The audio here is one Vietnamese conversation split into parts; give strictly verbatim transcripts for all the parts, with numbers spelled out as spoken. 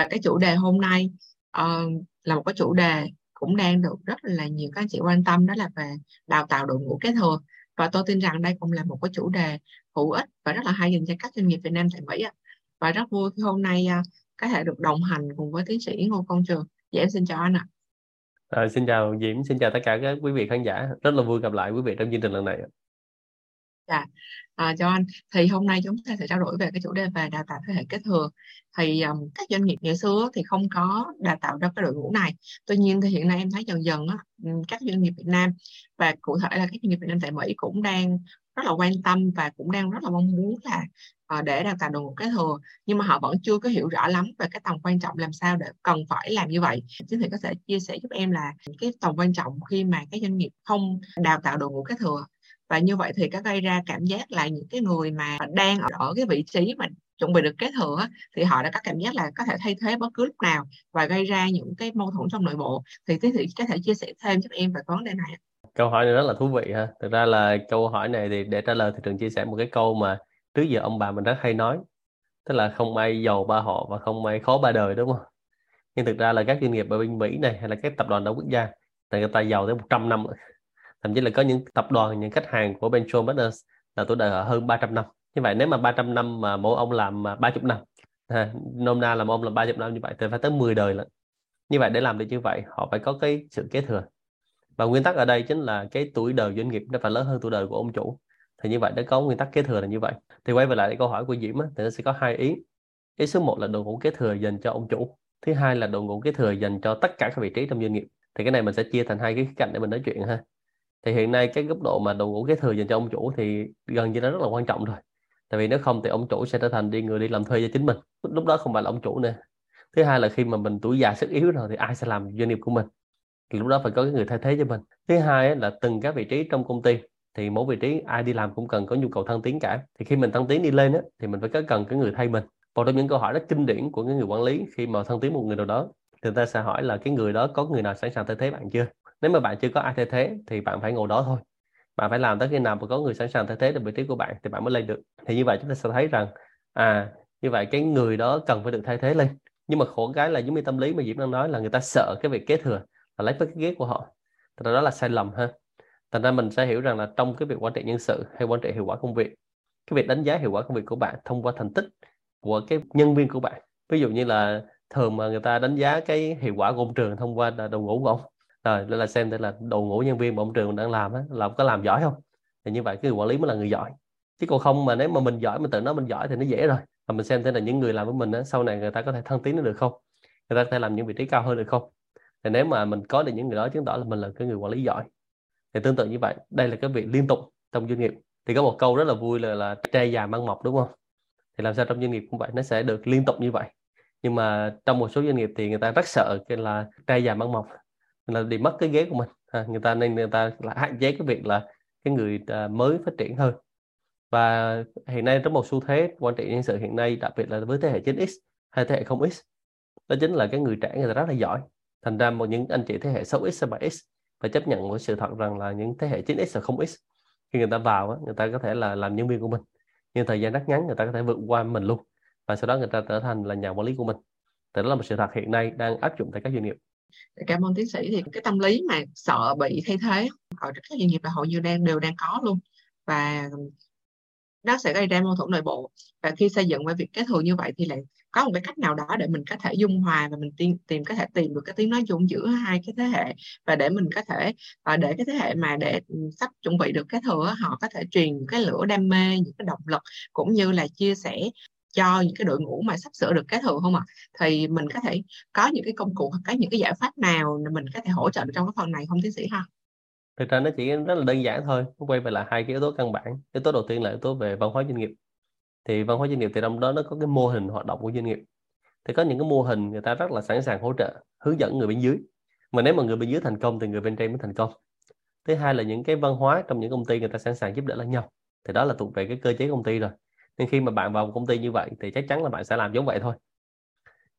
Và cái chủ đề hôm nay uh, là một cái chủ đề cũng đang được rất là nhiều các anh chị quan tâm, đó là về đào tạo đội ngũ kế thừa. Và tôi tin rằng đây cũng là một cái chủ đề hữu ích và rất là hay dành cho các doanh nghiệp Việt Nam tại Mỹ. Và rất vui khi hôm nay uh, có thể được đồng hành cùng với tiến sĩ Ngô Công Trường. Dạ em xin chào anh ạ. À, xin chào Diễm, xin chào tất cả các quý vị khán giả. Rất là vui gặp lại quý vị trong chương trình lần này. Dạ, à, chào anh. Thì hôm nay chúng ta sẽ trao đổi về cái chủ đề về đào tạo thế hệ kế thừa. Thì um, các doanh nghiệp ngày xưa thì không có đào tạo ra cái đội ngũ này. Tuy nhiên thì hiện nay em thấy dần dần á, các doanh nghiệp Việt Nam và cụ thể là các doanh nghiệp Việt Nam tại Mỹ cũng đang rất là quan tâm và cũng đang rất là mong muốn là uh, để đào tạo đội ngũ kế thừa, nhưng mà họ vẫn chưa có hiểu rõ lắm về cái tầm quan trọng làm sao để cần phải làm như vậy. Chính thì có thể chia sẻ giúp em là cái tầm quan trọng khi mà các doanh nghiệp không đào tạo đội ngũ kế thừa, và như vậy thì có gây ra cảm giác là những cái người mà đang ở, ở cái vị trí mà chuẩn bị được kế thừa thì họ đã có cảm giác là có thể thay thế bất cứ lúc nào và gây ra những cái mâu thuẫn trong nội bộ. Thì tiến sĩ có thể chia sẻ thêm giúp em về vấn đề này. Câu hỏi này rất là thú vị ha. Thực ra là câu hỏi này thì để trả lời thì Trường chia sẻ một cái câu mà trước giờ ông bà mình rất hay nói, tức là không ai giàu ba họ và không ai khó ba đời, đúng không? Nhưng thực ra là các doanh nghiệp ở bên Mỹ này hay là các tập đoàn đa quốc gia thì người ta giàu tới một trăm năm rồi. Thậm chí là có những tập đoàn, những khách hàng của Benchon Partners là tuổi đời họ hơn ba trăm năm. Như vậy nếu mà ba trăm năm mà mỗi ông làm ba mươi năm, à, nôm na là mỗi ông làm ba mươi năm như vậy thì phải tới mười đời lận. Như vậy để làm được như vậy họ phải có cái sự kế thừa. Và nguyên tắc ở đây chính là cái tuổi đời doanh nghiệp nó phải lớn hơn tuổi đời của ông chủ. Thì như vậy nó có nguyên tắc kế thừa là như vậy. Thì quay về lại câu hỏi của Diễm á, thì nó sẽ có hai ý. Ý số một là đội ngũ kế thừa dành cho ông chủ. Thứ hai là đội ngũ kế thừa dành cho tất cả các vị trí trong doanh nghiệp. Thì cái này mình sẽ chia thành hai cái cạnh để mình nói chuyện ha. Thì hiện nay cái góc độ mà đội ngũ kế thừa dành cho ông chủ thì gần như nó rất là quan trọng rồi. Tại vì nếu không thì ông chủ sẽ trở thành đi người đi làm thuê cho chính mình. Lúc đó không phải là ông chủ nữa. Thứ hai là khi mà mình tuổi già sức yếu rồi thì ai sẽ làm doanh nghiệp của mình? Lúc đó phải có cái người thay thế cho mình. Thứ hai là từng các vị trí trong công ty thì mỗi vị trí ai đi làm cũng cần có nhu cầu thăng tiến cả. Thì khi mình thăng tiến đi lên thì mình phải có cần cái người thay mình. Một trong những câu hỏi rất kinh điển của những người quản lý khi mà thăng tiến một người nào đó thì người ta sẽ hỏi là cái người đó có người nào sẵn sàng thay thế bạn chưa? Nếu mà bạn chưa có ai thay thế thì bạn phải ngồi đó thôi. Bạn phải làm tới khi nào mà có người sẵn sàng thay thế được vị trí của bạn thì bạn mới lên được. Thì như vậy chúng ta sẽ thấy rằng à như vậy cái người đó cần phải được thay thế lên. Nhưng mà khổ cái là giống như tâm lý mà Diễm đang nói là người ta sợ cái việc kế thừa, lấy cái ghế của họ. Thật ra đó là sai lầm ha. Thành ra mình sẽ hiểu rằng là trong cái việc quản trị nhân sự hay quản trị hiệu quả công việc, cái việc đánh giá hiệu quả công việc của bạn thông qua thành tích của cái nhân viên của bạn. Ví dụ như là thường mà người ta đánh giá cái hiệu quả của ông Trường thông qua đội ngũ của ông. Rồi là xem là đội ngũ nhân viên mà ông Trường đang làm á, là ông có làm giỏi không. Thì như vậy cái người quản lý mới là người giỏi. Chứ còn không mà nếu mà mình giỏi, mình tự nói mình giỏi thì nó dễ rồi. Và mình xem thế là những người làm với mình á, sau này người ta có thể thăng tiến được không, người ta có thể làm những vị trí cao hơn được không. Thì nếu mà mình có được những người đó chứng tỏ là mình là cái người quản lý giỏi. Thì tương tự như vậy, đây là cái việc liên tục trong doanh nghiệp. Thì có một câu rất là vui là, là tre già mang mọc, đúng không? Thì làm sao trong doanh nghiệp cũng vậy, nó sẽ được liên tục như vậy. Nhưng mà trong một số doanh nghiệp thì người ta rất sợ cái là tre già mang mọc, là đi mất cái ghế của mình à, người ta nên người ta lại hạn chế cái việc là cái người mới phát triển hơn. Và hiện nay trong một xu thế quản trị nhân sự hiện nay, đặc biệt là với thế hệ chín x hay thế hệ không x, đó chính là cái người trẻ người ta rất là giỏi. Thành ra một những anh chị thế hệ sáu x, bảy x phải chấp nhận một sự thật rằng là những thế hệ chín x và không x khi người ta vào, người ta có thể là làm nhân viên của mình, nhưng thời gian rất ngắn người ta có thể vượt qua mình luôn, và sau đó người ta trở thành là nhà quản lý của mình. Thì đó là một sự thật hiện nay đang áp dụng tại các doanh nghiệp. Cảm ơn tiến sĩ. Thì cái tâm lý mà sợ bị thay thế ở các doanh nghiệp là hầu như đang đều đang có luôn, và nó sẽ gây ra mâu thuẫn nội bộ. Và khi xây dựng về việc kế thừa như vậy thì lại có một cái cách nào đó để mình có thể dung hòa và mình tìm, tìm có thể tìm được cái tiếng nói chung giữa hai cái thế hệ, và để mình có thể để cái thế hệ mà để sắp chuẩn bị được kế thừa họ có thể truyền những cái lửa đam mê, những cái động lực cũng như là chia sẻ cho những cái đội ngũ mà sắp sửa được kế thừa không ạ? Thì mình có thể có những cái công cụ hoặc có những cái giải pháp nào mình có thể hỗ trợ được trong cái phần này không tiến sĩ ha? Thực ra nó chỉ rất là đơn giản thôi. Quay về là hai cái yếu tố căn bản. Yếu tố đầu tiên là yếu tố về văn hóa doanh nghiệp. Thì văn hóa doanh nghiệp thì trong đó nó có cái mô hình hoạt động của doanh nghiệp. Thì có những cái mô hình người ta rất là sẵn sàng hỗ trợ, hướng dẫn người bên dưới. Mà nếu mà người bên dưới thành công thì người bên trên mới thành công. Thứ hai là những cái văn hóa trong những công ty người ta sẵn sàng giúp đỡ lẫn nhau. Thì đó là thuộc về cái cơ chế công ty rồi. Nên khi mà bạn vào một công ty như vậy thì chắc chắn là bạn sẽ làm giống vậy thôi.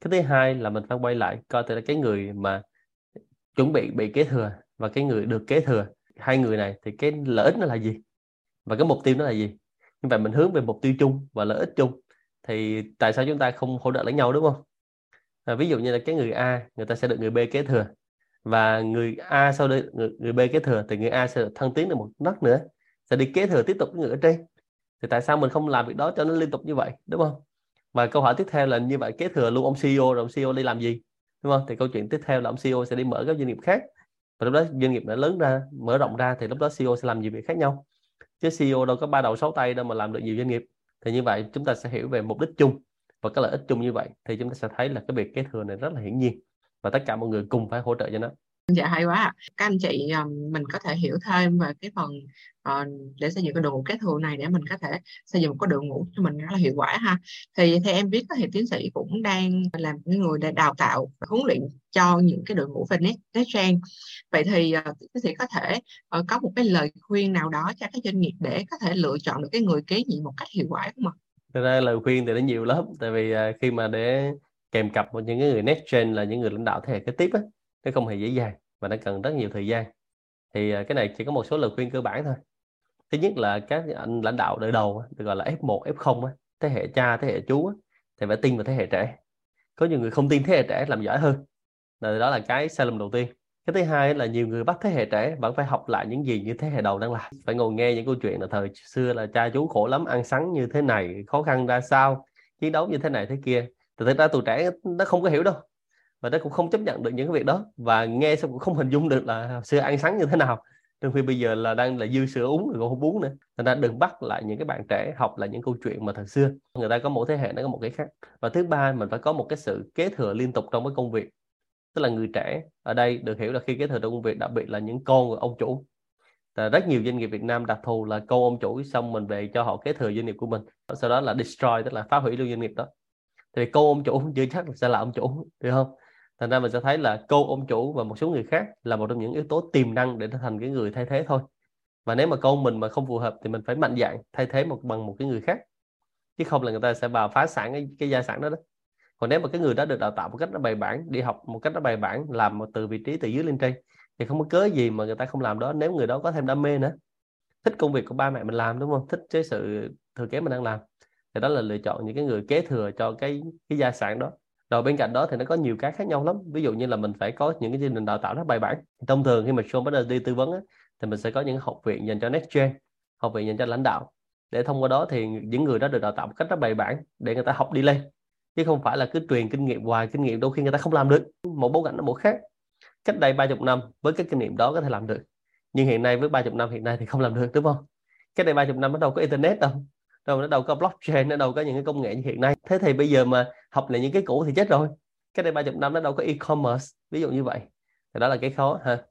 Cái thứ hai là mình phải quay lại coi từ cái người mà chuẩn bị bị kế thừa và cái người được kế thừa, hai người này thì cái lợi ích nó là gì và cái mục tiêu nó là gì. Như vậy mình hướng về mục tiêu chung và lợi ích chung thì tại sao chúng ta không hỗ trợ lẫn nhau, đúng không? à, ví dụ như là cái người A người ta sẽ được người B kế thừa, và người A sau đây người, người B kế thừa thì người A sẽ được thăng tiến được một nấc nữa, sẽ đi kế thừa tiếp tục người ở trên. Thì tại sao mình không làm việc đó cho nó liên tục như vậy, đúng không? Và câu hỏi tiếp theo là như vậy kế thừa luôn ông xê e ô, rồi ông xê e ô đi làm gì, đúng không? Thì câu chuyện tiếp theo là ông xê e ô sẽ đi mở các doanh nghiệp khác, và lúc đó doanh nghiệp đã lớn ra, mở rộng ra, thì lúc đó xê e ô sẽ làm nhiều việc khác nhau. Chứ xê e ô đâu có ba đầu sáu tay đâu mà làm được nhiều doanh nghiệp. Thì như vậy chúng ta sẽ hiểu về mục đích chung và các lợi ích chung. Như vậy thì chúng ta sẽ thấy là cái việc kế thừa này rất là hiển nhiên, và tất cả mọi người cùng phải hỗ trợ cho nó. Dạ hay quá. Các anh chị mình có thể hiểu thêm về cái phần uh, để xây dựng cái đội ngũ kế thừa này, để mình có thể xây dựng một cái đội ngũ cho mình rất là hiệu quả ha. Thì theo em biết thì tiến sĩ cũng đang làm những người để đào tạo huấn luyện cho những cái đội ngũ về NextGen. Vậy thì uh, tiến sĩ có thể uh, có một cái lời khuyên nào đó cho các doanh nghiệp để có thể lựa chọn được cái người kế nhiệm một cách hiệu quả không ạ? Thật ra lời khuyên thì nó nhiều lắm, tại vì uh, khi mà để kèm cặp với những người NextGen là những người lãnh đạo thế hệ kế tiếp ấy, nó không hề dễ dàng và nó cần rất nhiều thời gian. Thì cái này chỉ có một số lời khuyên cơ bản thôi. Thứ nhất là các anh lãnh đạo đời đầu được gọi là ép một, ép không, thế hệ cha, thế hệ chú, thì phải tin vào thế hệ trẻ. Có nhiều người không tin thế hệ trẻ làm giỏi hơn, đó là cái sai lầm đầu tiên. Cái thứ hai là nhiều người bắt thế hệ trẻ vẫn phải học lại những gì như thế hệ đầu đang làm, phải ngồi nghe những câu chuyện là thời xưa là cha chú khổ lắm, ăn sắn như thế này, khó khăn ra sao, chiến đấu như thế này thế kia. Thì thực ra tụi trẻ nó không có hiểu đâu, và nó cũng không chấp nhận được những cái việc đó, và nghe xong cũng không hình dung được là xưa ăn sắn như thế nào, trong khi bây giờ là đang là dư sữa uống rồi còn không uống nữa. Thành ra đừng bắt lại những cái bạn trẻ học lại những câu chuyện mà thời xưa. Người ta có một thế hệ, nó có một cái khác. Và thứ ba, mình phải có một cái sự kế thừa liên tục trong cái công việc, tức là người trẻ ở đây được hiểu là khi kế thừa trong công việc, đặc biệt là những con của ông chủ. Tại rất nhiều doanh nghiệp Việt Nam đặc thù là con ông chủ, xong mình về cho họ kế thừa doanh nghiệp của mình, sau đó là destroy, tức là phá hủy luôn doanh nghiệp đó. Thì con ông chủ chưa chắc sẽ là ông chủ, được không? Thành ra mình sẽ thấy là cô ông chủ và một số người khác là một trong những yếu tố tiềm năng để thành cái người thay thế thôi. Và nếu mà con mình mà không phù hợp thì mình phải mạnh dạn thay thế một bằng một cái người khác, chứ không là người ta sẽ vào phá sản cái, cái gia sản đó, đó. Còn nếu mà cái người đó được đào tạo một cách nó bài bản, đi học một cách nó bài bản, làm từ vị trí từ dưới lên trên, thì không có cớ gì mà người ta không làm đó, nếu người đó có thêm đam mê nữa, thích công việc của ba mẹ mình làm, đúng không? Thích cái sự thừa kế mình đang làm, thì đó là lựa chọn những cái người kế thừa cho cái cái gia sản đó. Rồi bên cạnh đó thì nó có nhiều cái khác nhau lắm. Ví dụ như là mình phải có những cái chương trình đào tạo rất bài bản. Thông thường khi mà Shaw Baker đi tư vấn á, thì mình sẽ có những học viện dành cho NextGen, học viện dành cho lãnh đạo. Để thông qua đó thì những người đó được đào tạo một cách rất bài bản để người ta học đi lên, chứ không phải là cứ truyền kinh nghiệm hoài. Kinh nghiệm đôi khi người ta không làm được. Một bối cảnh nó một khác. Cách đây ba mươi năm với cái kinh nghiệm đó có thể làm được, nhưng hiện nay với ba mươi năm hiện nay thì không làm được, đúng không? Cách đây ba mươi năm nó đâu có internet đâu, đâu nó đâu có blockchain, nó đâu có những cái công nghệ như hiện nay. Thế thì bây giờ mà học lại những cái cũ thì chết rồi. Cái đây ba mươi năm nó đâu có e-commerce, ví dụ như vậy. Thì đó là cái khó ha.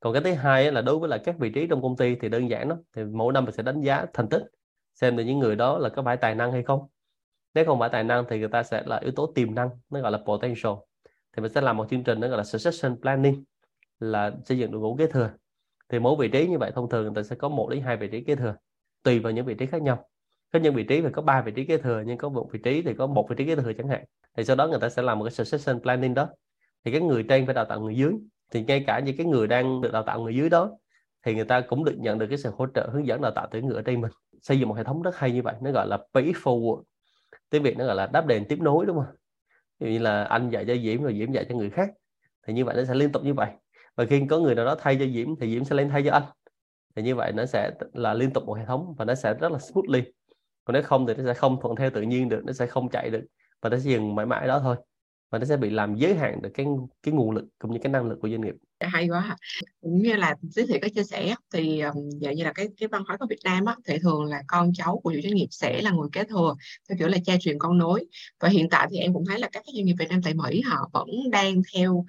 Còn cái thứ hai là đối với là các vị trí trong công ty thì đơn giản đó, thì mỗi năm mình sẽ đánh giá thành tích, xem là những người đó là có phải tài năng hay không. Nếu không phải tài năng thì người ta sẽ là yếu tố tiềm năng, nó gọi là potential. Thì mình sẽ làm một chương trình nó gọi là Succession Planning, là xây dựng đội ngũ kế thừa. Thì mỗi vị trí như vậy thông thường người ta sẽ có một đến hai vị trí kế thừa, tùy vào những vị trí khác nhau. Có những vị trí thì có ba vị trí kế thừa, nhưng có một vị trí thì có một vị trí kế thừa chẳng hạn. Thì sau đó người ta sẽ làm một cái succession planning đó. Thì cái người trên phải đào tạo người dưới. Thì ngay cả những cái người đang được đào tạo người dưới đó, thì người ta cũng được nhận được cái sự hỗ trợ hướng dẫn đào tạo từ người ở trên mình. Xây dựng một hệ thống rất hay như vậy, nó gọi là pay forward. Tiếng Việt nó gọi là đáp đền tiếp nối, đúng không? Ví dụ như là anh dạy cho Diễm rồi Diễm dạy cho người khác. Thì như vậy nó sẽ liên tục như vậy. Và khi có người nào đó thay cho Diễm thì Diễm sẽ lên thay cho anh. Thì như vậy nó sẽ là liên tục một hệ thống và nó sẽ rất là smoothly. Còn nếu không thì nó sẽ không thuận theo tự nhiên được, nó sẽ không chạy được, và nó sẽ dừng mãi mãi đó thôi, và nó sẽ bị làm giới hạn được cái cái nguồn lực cũng như cái năng lực của doanh nghiệp. Hay quá. Như là tiến sĩ có chia sẻ thì dạ như là cái cái văn hóa của Việt Nam á, thì thường là con cháu của chủ doanh nghiệp sẽ là người kế thừa theo kiểu là cha truyền con nối. Và hiện tại thì em cũng thấy là các doanh nghiệp Việt Nam tại Mỹ họ vẫn đang theo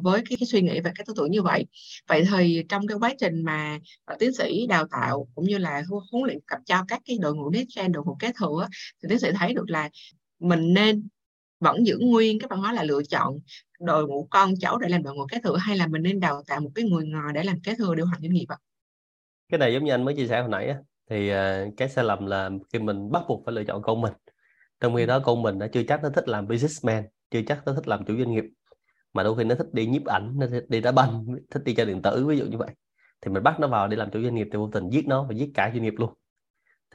với cái, cái suy nghĩ và cái tư tưởng như vậy. Vậy thì trong cái quá trình mà tiến sĩ đào tạo cũng như là huấn luyện cập cho các cái đội ngũ NextGen, đội ngũ kế thừa, thì tiến sĩ thấy được là mình nên vẫn giữ nguyên cái văn hóa là lựa chọn đội ngũ con cháu để làm đội ngũ kế thừa, hay là mình nên đào tạo một cái người ngoài để làm kế thừa điều hành doanh nghiệp ạ? Cái này giống như anh mới chia sẻ hồi nãy á, thì cái sai lầm là khi mình bắt buộc phải lựa chọn con mình, trong khi đó con mình đã chưa chắc nó thích làm businessman, chưa chắc nó thích làm chủ doanh nghiệp, mà đôi khi nó thích đi nhiếp ảnh, nó thích đi đá banh, thích đi chơi điện tử, ví dụ như vậy. Thì mình bắt nó vào để làm chủ doanh nghiệp thì vô tình giết nó và giết cả doanh nghiệp luôn.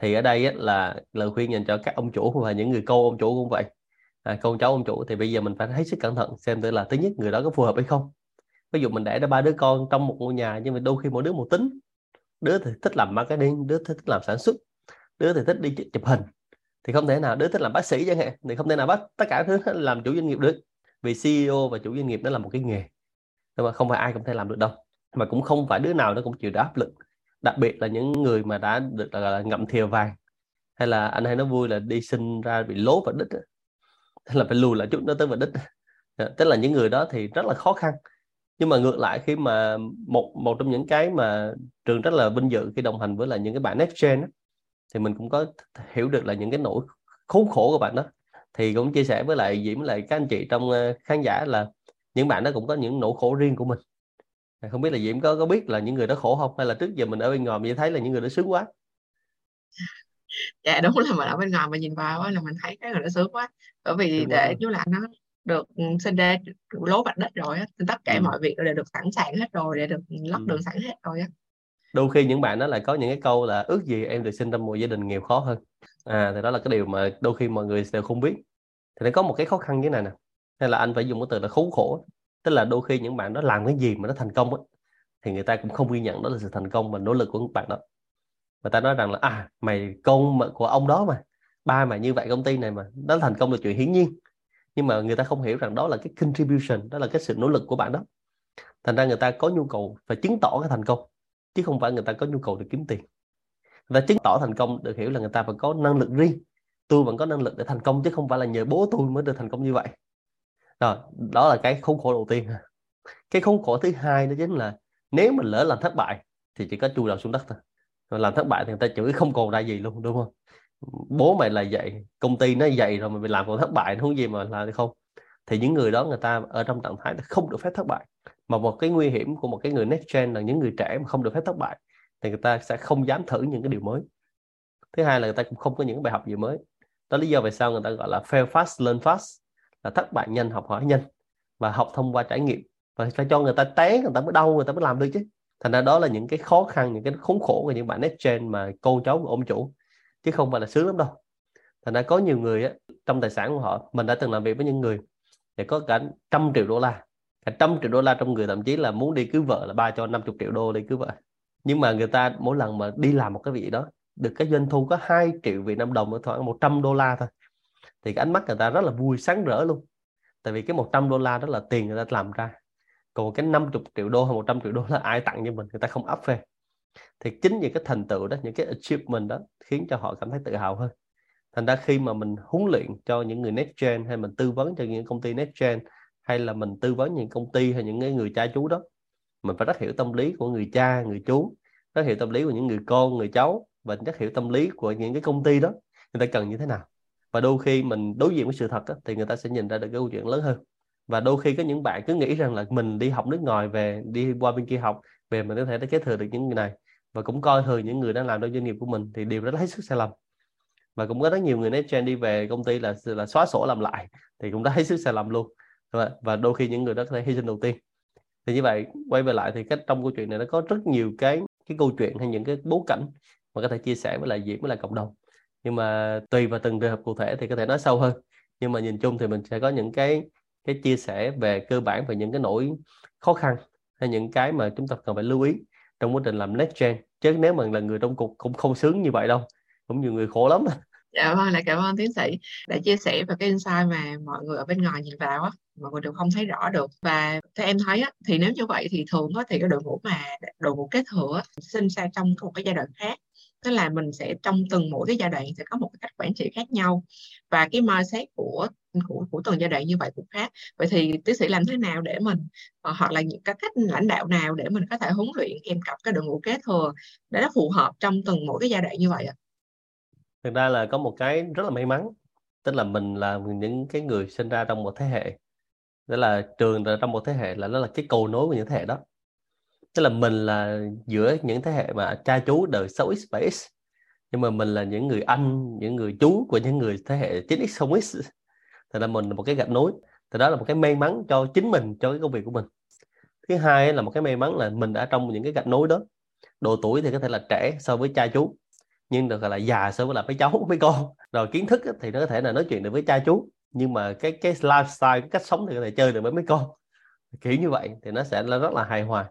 Thì ở đây á, là lời khuyên dành cho các ông chủ và những người cô ông chủ cũng vậy. à, con cháu ông chủ, thì bây giờ mình phải hết sức cẩn thận xem thử là thứ nhất người đó có phù hợp hay không. Ví dụ mình để ra ba đứa con trong một ngôi nhà, nhưng mà đôi khi mỗi đứa một tính, đứa thì thích làm marketing, đứa thích làm sản xuất, đứa thì thích đi chụp hình, thì không thể nào đứa thích làm bác sĩ chẳng hạn, thì không thể nào bắt tất cả thứ làm chủ doanh nghiệp được, vì xê e ô và chủ doanh nghiệp nó là một cái nghề, nhưng mà không phải ai cũng thể làm được đâu, mà cũng không phải đứa nào nó cũng chịu được áp lực, đặc biệt là những người mà đã được gọi là ngậm thìa vàng, hay là anh hay nói vui là đi sinh ra bị lố vạch đít, tức là phải lùi lại chút nó tới vạch đít, tức là những người đó thì rất là khó khăn. Nhưng mà ngược lại, khi mà một một trong những cái mà Trường rất là vinh dự khi đồng hành với là những cái bạn NextGen đó, thì mình cũng có hiểu được là những cái nỗi khốn khổ của bạn đó, thì cũng chia sẻ với lại Diễm, lại các anh chị trong khán giả là những bạn đó cũng có những nỗi khổ riêng của mình. Không biết là Diễm có có biết là những người đó khổ không, hay là trước giờ mình ở bên ngoài mình thấy là những người đó sướng quá? Dạ đúng là mình ở bên ngoài mình nhìn vào là mình thấy cái người đó sướng quá, bởi vì đúng để chú là nó được sinh ra lố bạch đất rồi á, tất cả ừ. mọi việc đều được sẵn sàng hết rồi, để được lót ừ. đường sẵn hết rồi á. Đôi khi những bạn đó lại có những cái câu là ước gì em được sinh ra một gia đình nghèo khó hơn, à thì đó là cái điều mà đôi khi mọi người đều không biết. Thì nó có một cái khó khăn như thế này nè, hay là anh phải dùng cái từ là khốn khổ, tức là đôi khi những bạn đó làm cái gì mà nó thành công ấy, thì người ta cũng không ghi nhận đó là sự thành công và nỗ lực của các bạn đó. Người ta nói rằng là à mày con mà của ông đó, mà ba mày như vậy, công ty này mà nó thành công là chuyện hiển nhiên. Nhưng mà người ta không hiểu rằng đó là cái contribution, đó là cái sự nỗ lực của bạn đó. Thành ra người ta có nhu cầu phải chứng tỏ cái thành công, chứ không phải người ta có nhu cầu để kiếm tiền. Người ta chứng tỏ thành công được hiểu là người ta phải có năng lực riêng. Tôi vẫn có năng lực để thành công, chứ không phải là nhờ bố tôi mới được thành công như vậy. Rồi, đó là cái khốn khổ đầu tiên. Cái khốn khổ thứ hai đó chính là nếu mình lỡ làm thất bại thì chỉ có chui đầu xuống đất thôi. Rồi làm thất bại thì người ta chửi không còn ra gì luôn, đúng không? Bố mày là vậy, công ty nó vậy rồi mình làm còn thất bại, nó không gì mà là không. Thì những người đó người ta ở trong trạng thái không được phép thất bại. Mà một cái nguy hiểm của một cái người next gen là những người trẻ mà không được phép thất bại thì người ta sẽ không dám thử những cái điều mới. Thứ hai là người ta cũng không có những bài học gì mới. Đó là lý do vì sao người ta gọi là fail fast, learn fast, là thất bại nhanh, học hỏi nhanh, và học thông qua trải nghiệm. Và phải cho người ta té, người ta mới đau, người ta mới làm được chứ. Thành ra đó là những cái khó khăn, những cái khốn khổ của những bạn next gen mà cô cháu của ông chủ, chứ không phải là sướng lắm đâu. Thành ra có nhiều người á, trong tài sản của họ, mình đã từng làm việc với những người để có cả trăm triệu đô la, cả trăm triệu đô la trong người, thậm chí là muốn đi cưới vợ là ba cho năm mươi triệu đô đi cưới vợ. Nhưng mà người ta mỗi lần mà đi làm một cái vị đó, được cái doanh thu có hai triệu Việt Nam đồng, khoảng một trăm đô la thôi, thì cái ánh mắt người ta rất là vui, sáng rỡ luôn. Tại vì cái một trăm đô la đó là tiền người ta làm ra, còn cái năm mươi triệu đô hay một trăm triệu đô là ai tặng cho mình, người ta không áp phê. Thì chính những cái thành tựu đó, những cái achievement đó khiến cho họ cảm thấy tự hào hơn. Thành ra khi mà mình huấn luyện cho những người next gen, hay mình tư vấn cho những công ty next gen, hay là mình tư vấn những công ty hay những người cha chú đó, mình phải rất hiểu tâm lý của người cha, người chú, rất hiểu tâm lý của những người con, người cháu, và rất hiểu tâm lý của những cái công ty đó người ta cần như thế nào. Và đôi khi mình đối diện với sự thật đó, thì người ta sẽ nhìn ra được cái câu chuyện lớn hơn. Và đôi khi có những bạn cứ nghĩ rằng là mình đi học nước ngoài về, đi qua bên kia học về, mình có thể kế thừa được những người này, và cũng coi thường những người đang làm trong doanh nghiệp của mình, thì điều đó hết sức sai lầm. Và cũng có rất nhiều người next-gen đi về công ty là là xóa sổ làm lại, thì cũng đã hết sức sai lầm luôn. Và đôi khi những người đó có thể hy sinh đầu tiên. Thì như vậy quay về lại thì cách trong câu chuyện này nó có rất nhiều cái cái câu chuyện hay những cái bối cảnh mà có thể chia sẻ với lại Diễm với lại cộng đồng. Nhưng mà tùy vào từng trường hợp cụ thể thì có thể nói sâu hơn. Nhưng mà nhìn chung thì mình sẽ có những cái cái chia sẻ về cơ bản về những cái nỗi khó khăn hay những cái mà chúng ta cần phải lưu ý trong quá trình làm next-gen. Chứ nếu mà là người trong cục cũng không sướng như vậy đâu, cũng nhiều người khổ lắm. Dạ vâng, lại cảm ơn tiến sĩ đã chia sẻ về cái insight mà mọi người ở bên ngoài nhìn vào á, mọi người đều không thấy rõ được. Và theo em thấy á, thì nếu như vậy thì thường á, thì cái đội ngũ mà đội ngũ kế thừa á, sinh ra trong một cái giai đoạn khác. Tức là mình sẽ trong từng mỗi cái giai đoạn sẽ có một cái cách quản trị khác nhau, và cái mindset của của, của từng giai đoạn như vậy cũng khác. Vậy thì tiến sĩ làm thế nào để mình hoặc là những cái cách lãnh đạo nào để mình có thể huấn luyện kèm cặp cái đội ngũ kế thừa để nó phù hợp trong từng mỗi cái giai đoạn như vậy ạ? Thực ra là có một cái rất là may mắn, tức là mình là những cái người sinh ra trong một thế hệ, tức là Trường là trong một thế hệ, là nó là cái cầu nối của những thế hệ đó. Tức là mình là giữa những thế hệ mà cha chú đời sáu x, bảy x, nhưng mà mình là những người anh, những người chú của những người thế hệ chín x, không x. Thì là mình là một cái gạch nối. Thì đó là một cái may mắn cho chính mình, cho cái công việc của mình. Thứ hai là một cái may mắn là mình đã trong những cái gạch nối đó. Độ tuổi thì có thể là trẻ so với cha chú, nhưng được gọi là già so với là mấy cháu, mấy con. Rồi kiến thức thì nó có thể là nói chuyện được với cha chú, nhưng mà cái cái lifestyle, cái cách sống thì có thể chơi được với mấy con kiểu như vậy, thì nó sẽ rất là hài hòa.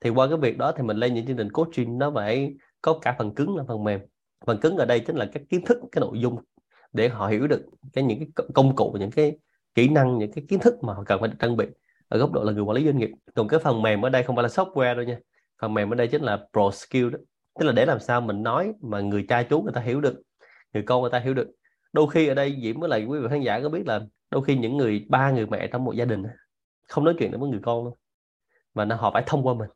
Thì qua cái việc đó thì mình lên những chương trình coaching nó phải có cả phần cứng và phần mềm. Phần cứng ở đây chính là các kiến thức, cái nội dung để họ hiểu được cái những cái công cụ, những cái kỹ năng, những cái kiến thức mà họ cần phải trang bị ở góc độ là người quản lý doanh nghiệp. Còn cái phần mềm ở đây không phải là software đâu nha, phần mềm ở đây chính là pro skill đó, tức là để làm sao mình nói mà người cha chú người ta hiểu được, người con người ta hiểu được. Đôi khi ở đây Diễm với lại quý vị khán giả có biết là đôi khi những người ba người mẹ trong một gia đình không nói chuyện được với người con luôn, mà nó họ phải thông qua mình.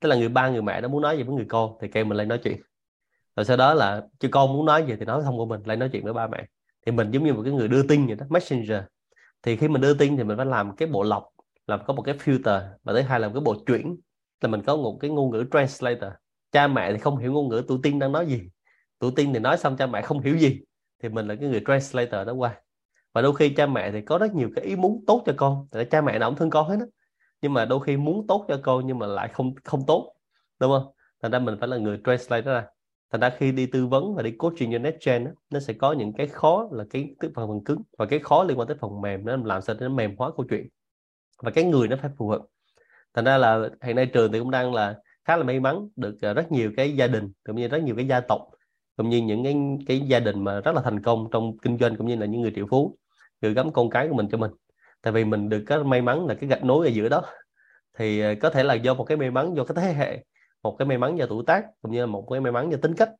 Tức là người ba người mẹ nó muốn nói gì với người con thì kêu mình lại nói chuyện, rồi sau đó là chứ con muốn nói gì thì nói thông qua mình, lại nói chuyện với ba mẹ. Thì mình giống như một cái người đưa tin vậy đó, messenger. Thì khi mình đưa tin thì mình phải làm cái bộ lọc, làm có một cái filter, và thứ hai là một cái bộ chuyển, là mình có một cái ngôn ngữ translator. Cha mẹ thì không hiểu ngôn ngữ tụi tin đang nói gì, tụi tin thì nói xong cha mẹ không hiểu gì, thì mình là cái người translator đó qua. Và đôi khi cha mẹ thì có rất nhiều cái ý muốn tốt cho con, tại cha mẹ nào cũng thương con hết đó, nhưng mà đôi khi muốn tốt cho con nhưng mà lại không không tốt, đúng không? Thành ra mình phải là người translate đó ra. Thành ra khi đi tư vấn và đi coaching cho NextGen đó, nó sẽ có những cái khó là cái tức phần phần cứng, và cái khó liên quan tới phần mềm, nó làm sao để nó mềm hóa câu chuyện và cái người nó phải phù hợp. Thành ra là hiện nay trường thì cũng đang là khá là may mắn được rất nhiều cái gia đình cũng như rất nhiều cái gia tộc, cũng như những cái, cái gia đình mà rất là thành công trong kinh doanh, cũng như là những người triệu phú gửi gắm con cái của mình cho mình. Tại vì mình được cái may mắn là cái gạch nối ở giữa đó, thì có thể là do một cái may mắn do cái thế hệ, một cái may mắn do tuổi tác, cũng như là một cái may mắn do tính cách,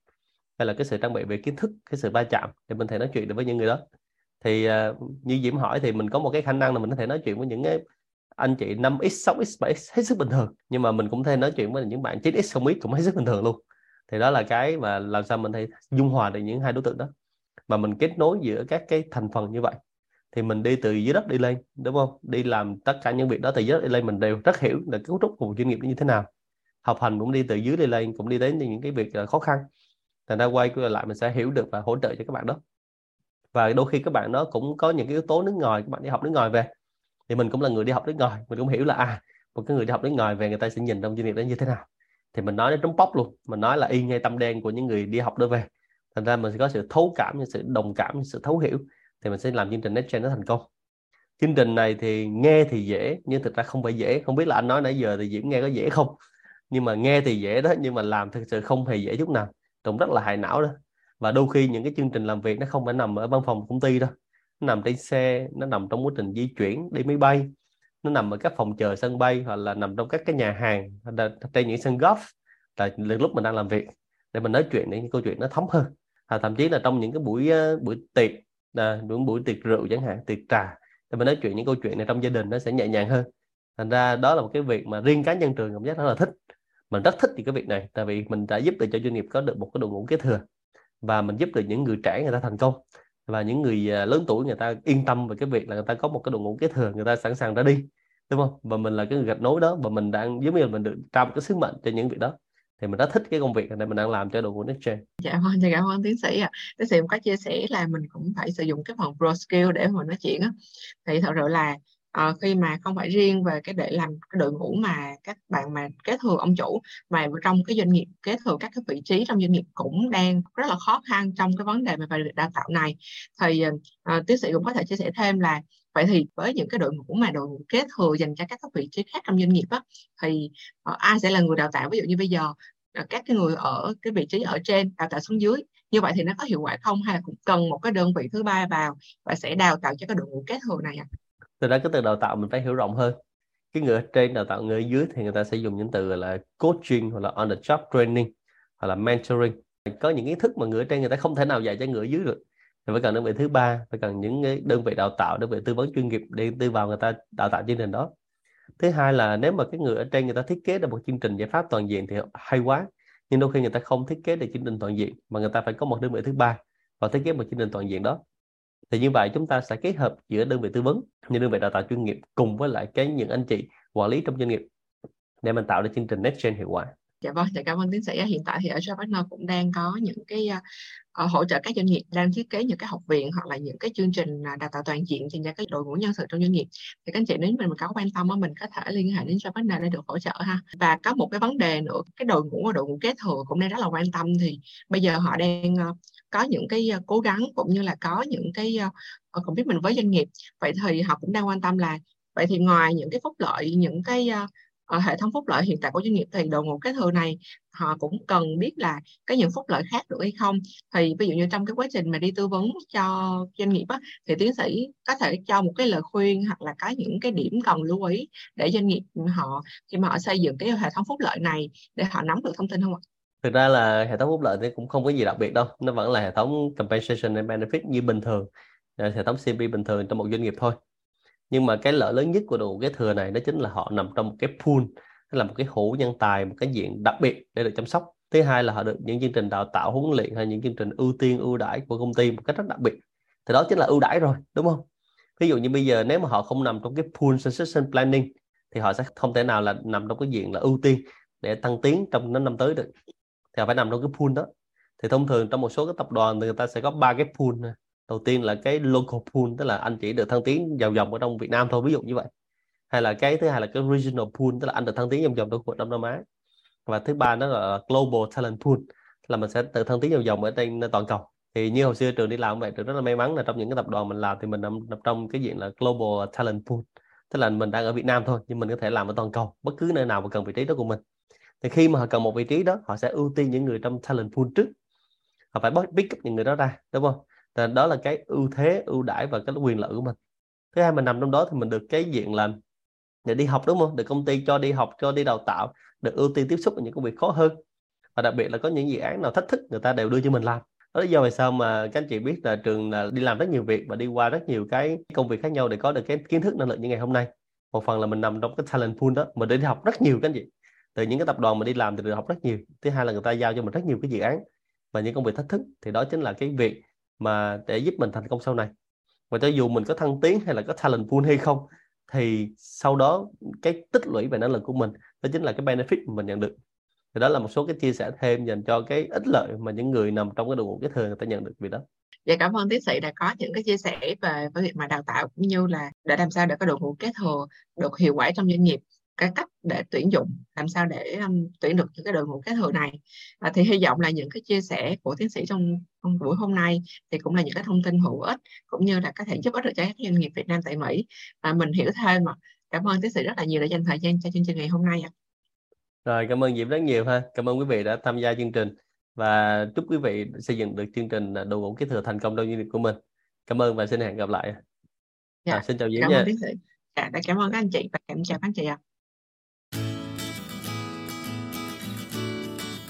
hay là cái sự trang bị về kiến thức, cái sự va chạm để mình thể nói chuyện được với những người đó. Thì như Diễm hỏi thì mình có một cái khả năng là mình có thể nói chuyện với những cái anh chị năm x, sáu x, bảy x hết sức bình thường, nhưng mà mình cũng có thể nói chuyện với những bạn chín x, không x cũng hết sức bình thường luôn. Thì đó là cái mà làm sao mình thấy dung hòa được những hai đối tượng đó, mà mình kết nối giữa các cái thành phần như vậy. Thì mình đi từ dưới đất đi lên, đúng không? Đi làm tất cả những việc đó từ dưới đất đi lên, mình đều rất hiểu là cấu trúc của một doanh nghiệp như thế nào. Học hành cũng đi từ dưới đi lên, cũng đi đến những cái việc khó khăn. Thành ra quay lại mình sẽ hiểu được và hỗ trợ cho các bạn đó. Và đôi khi các bạn đó cũng có những cái yếu tố nước ngoài, các bạn đi học nước ngoài về, thì mình cũng là người đi học nước ngoài, mình cũng hiểu là à, một cái người đi học nước ngoài về người ta sẽ nhìn trong doanh nghiệp đó như thế nào. Thì mình nói nó trống bóc luôn, mình nói là y ngay tâm đen của những người đi học đó về. Thành ra mình sẽ có sự thấu cảm, sự đồng cảm, sự thấu hiểu, thì mình sẽ làm chương trình NextGen nó thành công. Chương trình này thì nghe thì dễ, nhưng thực ra không phải dễ. Không biết là anh nói nãy giờ thì Diễm nghe có dễ không, nhưng mà nghe thì dễ đó, nhưng mà làm thực sự không hề dễ chút nào, cũng rất là hại não đó. Và đôi khi những cái chương trình làm việc nó không phải nằm ở văn phòng công ty đâu, nó nằm trên xe, nó nằm trong quá trình di chuyển đi máy bay, nó nằm ở các phòng chờ sân bay, hoặc là nằm trong các cái nhà hàng, trên những sân golf, là lúc mình đang làm việc, để mình nói chuyện để những câu chuyện nó thấm hơn. À, thậm chí là trong những cái buổi buổi tiệc, À, những buổi tiệc rượu chẳng hạn, tiệc trà, thì mình nói chuyện những câu chuyện này trong gia đình nó sẽ nhẹ nhàng hơn. Thành ra đó là một cái việc mà riêng cá nhân Trường cảm giác rất là thích. Mình rất thích những cái việc này, tại vì mình đã giúp được cho doanh nghiệp có được một cái đội ngũ kế thừa, và mình giúp được những người trẻ người ta thành công, và những người lớn tuổi người ta yên tâm về cái việc là người ta có một cái đội ngũ kế thừa, người ta sẵn sàng ra đi, đúng không? Và mình là cái người gạch nối đó, và mình đang giống như là mình được trao một cái sứ mệnh cho những việc đó. Thì mình rất thích cái công việc này mình đang làm cho đội ngũ NextGen. Dạ vâng, dạ cảm ơn tiến sĩ ạ. À. Tiến sĩ cũng có chia sẻ là mình cũng phải sử dụng cái phần pro skill để mà nói chuyện á. Thì thật sự là uh, khi mà không phải riêng về cái để làm cái đội ngũ mà các bạn mà kế thừa ông chủ, mà trong cái doanh nghiệp kế thừa các cái vị trí trong doanh nghiệp cũng đang rất là khó khăn trong cái vấn đề về việc đào tạo này. Thì uh, tiến sĩ cũng có thể chia sẻ thêm là vậy thì với những cái đội ngũ mà đội ngũ kế thừa dành cho các các vị trí khác trong doanh nghiệp á, thì uh, ai sẽ là người đào tạo? Ví dụ như bây giờ uh, các cái người ở cái vị trí ở trên đào tạo xuống dưới, như vậy thì nó có hiệu quả không, hay là cũng cần một cái đơn vị thứ ba vào và sẽ đào tạo cho cái đội ngũ kế thừa này ạ? À? Từ đó cái từ đào tạo mình phải hiểu rộng hơn. Cái người ở trên đào tạo người ở dưới thì người ta sẽ dùng những từ là coaching, hoặc là on the job training, hoặc là mentoring. Có những kiến thức mà người ở trên người ta không thể nào dạy cho người ở dưới được, thì phải cần đơn vị thứ ba, phải cần những cái đơn vị đào tạo, đơn vị tư vấn chuyên nghiệp để tư vào người ta đào tạo chương trình đó. Thứ hai là nếu mà cái người ở trên người ta thiết kế được một chương trình giải pháp toàn diện thì hay quá, nhưng đôi khi người ta không thiết kế được chương trình toàn diện, mà người ta phải có một đơn vị thứ ba và thiết kế một chương trình toàn diện đó. Thì như vậy chúng ta sẽ kết hợp giữa đơn vị tư vấn, như đơn vị đào tạo chuyên nghiệp cùng với lại cái những anh chị quản lý trong doanh nghiệp để mình tạo ra chương trình NextGen hiệu quả. Dạ vâng, dạ cảm ơn tiến sĩ. Hiện tại thì ở Shaw Baker cũng đang có những cái hỗ trợ các doanh nghiệp đang thiết kế những cái học viện hoặc là những cái chương trình đào tạo toàn diện dành cho các đội ngũ nhân sự trong doanh nghiệp. Thì các anh chị nếu mình có quan tâm mình có thể liên hệ đến Shaw Baker để được hỗ trợ ha. Và có một cái vấn đề nữa, cái đội ngũ và đội ngũ kế thừa cũng đang rất là quan tâm, thì bây giờ họ đang có những cái cố gắng cũng như là có những cái không biết mình với doanh nghiệp. Vậy thì họ cũng đang quan tâm là vậy thì ngoài những cái phúc lợi, những cái Ở hệ thống phúc lợi hiện tại của doanh nghiệp thì đội ngũ kế thừa này họ cũng cần biết là có những phúc lợi khác được hay không. Thì ví dụ như trong cái quá trình mà đi tư vấn cho doanh nghiệp á, thì tiến sĩ có thể cho một cái lời khuyên hoặc là có những cái điểm cần lưu ý để doanh nghiệp họ khi mà họ xây dựng cái hệ thống phúc lợi này để họ nắm được thông tin không ạ? Thực ra là hệ thống phúc lợi thì cũng không có gì đặc biệt đâu, nó vẫn là hệ thống compensation and benefit như bình thường, hệ thống xê pê bình thường trong một doanh nghiệp thôi. Nhưng mà cái lợi lớn nhất của đội ngũ kế thừa này đó chính là họ nằm trong một cái pool, tức là một cái hũ nhân tài, một cái diện đặc biệt để được chăm sóc. Thứ hai là họ được những chương trình đào tạo huấn luyện hay những chương trình ưu tiên ưu đãi của công ty một cách rất đặc biệt. Thì đó chính là ưu đãi rồi, đúng không? Ví dụ như bây giờ nếu mà họ không nằm trong cái pool Succession Planning thì họ sẽ không thể nào là nằm trong cái diện là ưu tiên để tăng tiến trong năm tới được. Thì họ phải nằm trong cái pool đó. Thì thông thường trong một số các tập đoàn thì người ta sẽ có ba cái pool này. Đầu tiên là cái local pool, tức là anh chỉ được thăng tiến vào vòng ở trong Việt Nam thôi, ví dụ như vậy. Hay là cái thứ hai là cái regional pool, tức là anh được thăng tiến vòng vòng trong Đông Nam Á. Và thứ ba nó là global talent pool, là mình sẽ tự thăng tiến vòng vòng ở trên toàn cầu. Thì như hồi xưa trường đi làm vậy, trường rất là may mắn là trong những cái tập đoàn mình làm thì mình nằm trong cái diện là global talent pool, tức là mình đang ở Việt Nam thôi nhưng mình có thể làm ở toàn cầu, bất cứ nơi nào mà cần vị trí đó của mình. Thì khi mà họ cần một vị trí đó, họ sẽ ưu tiên những người trong talent pool trước, họ phải pick up những người đó ra, đúng không? Đó là cái ưu thế, ưu đãi và cái quyền lợi của mình. Thứ hai, mình nằm trong đó thì mình được cái diện là để đi học, đúng không? Được công ty cho đi học, cho đi đào tạo, được ưu tiên tiếp xúc với những công việc khó hơn. Và đặc biệt là có những dự án nào thách thức người ta đều đưa cho mình làm. Đó là lý do vì sao mà các anh chị biết là trường là đi làm rất nhiều việc và đi qua rất nhiều cái công việc khác nhau để có được cái kiến thức năng lực như ngày hôm nay. Một phần là mình nằm trong cái talent pool đó, mình để đi học rất nhiều các anh chị. Từ những cái tập đoàn mà đi làm thì được học rất nhiều. Thứ hai là người ta giao cho mình rất nhiều cái dự án và những công việc thách thức, thì đó chính là cái việc mà để giúp mình thành công sau này. Và cho dù mình có thăng tiến hay là có talent pool hay không, thì sau đó cái tích lũy về năng lực của mình, đó chính là cái benefit mà mình nhận được. Thì đó là một số cái chia sẻ thêm dành cho cái ích lợi mà những người nằm trong cái đội ngũ kế thừa người ta nhận được vì đó. Dạ, cảm ơn tiến sĩ đã có những cái chia sẻ về với việc mà đào tạo cũng như là để làm sao để cái đội ngũ kế thừa được hiệu quả trong doanh nghiệp, cái cách để tuyển dụng, làm sao để um, tuyển được những cái đội ngũ kế thừa này. À, thì hy vọng là những cái chia sẻ của tiến sĩ trong, trong buổi hôm nay thì cũng là những cái thông tin hữu ích cũng như là có thể giúp ích được cho các doanh nghiệp Việt Nam tại Mỹ. À, mình hiểu thêm mà. Cảm ơn tiến sĩ rất là nhiều đã dành thời gian cho chương trình ngày hôm nay. À. Rồi, cảm ơn Diệp rất nhiều ha. Cảm ơn quý vị đã tham gia chương trình và chúc quý vị xây dựng được chương trình đội ngũ kế thừa thành công trong doanh nghiệp của mình. Cảm ơn và xin hẹn gặp lại. Dạ, à, xin chào Diệp nha. Cảm ơn tiến sĩ. Dạ, cảm ơn các anh chị và cảm chào các anh chị ạ. À.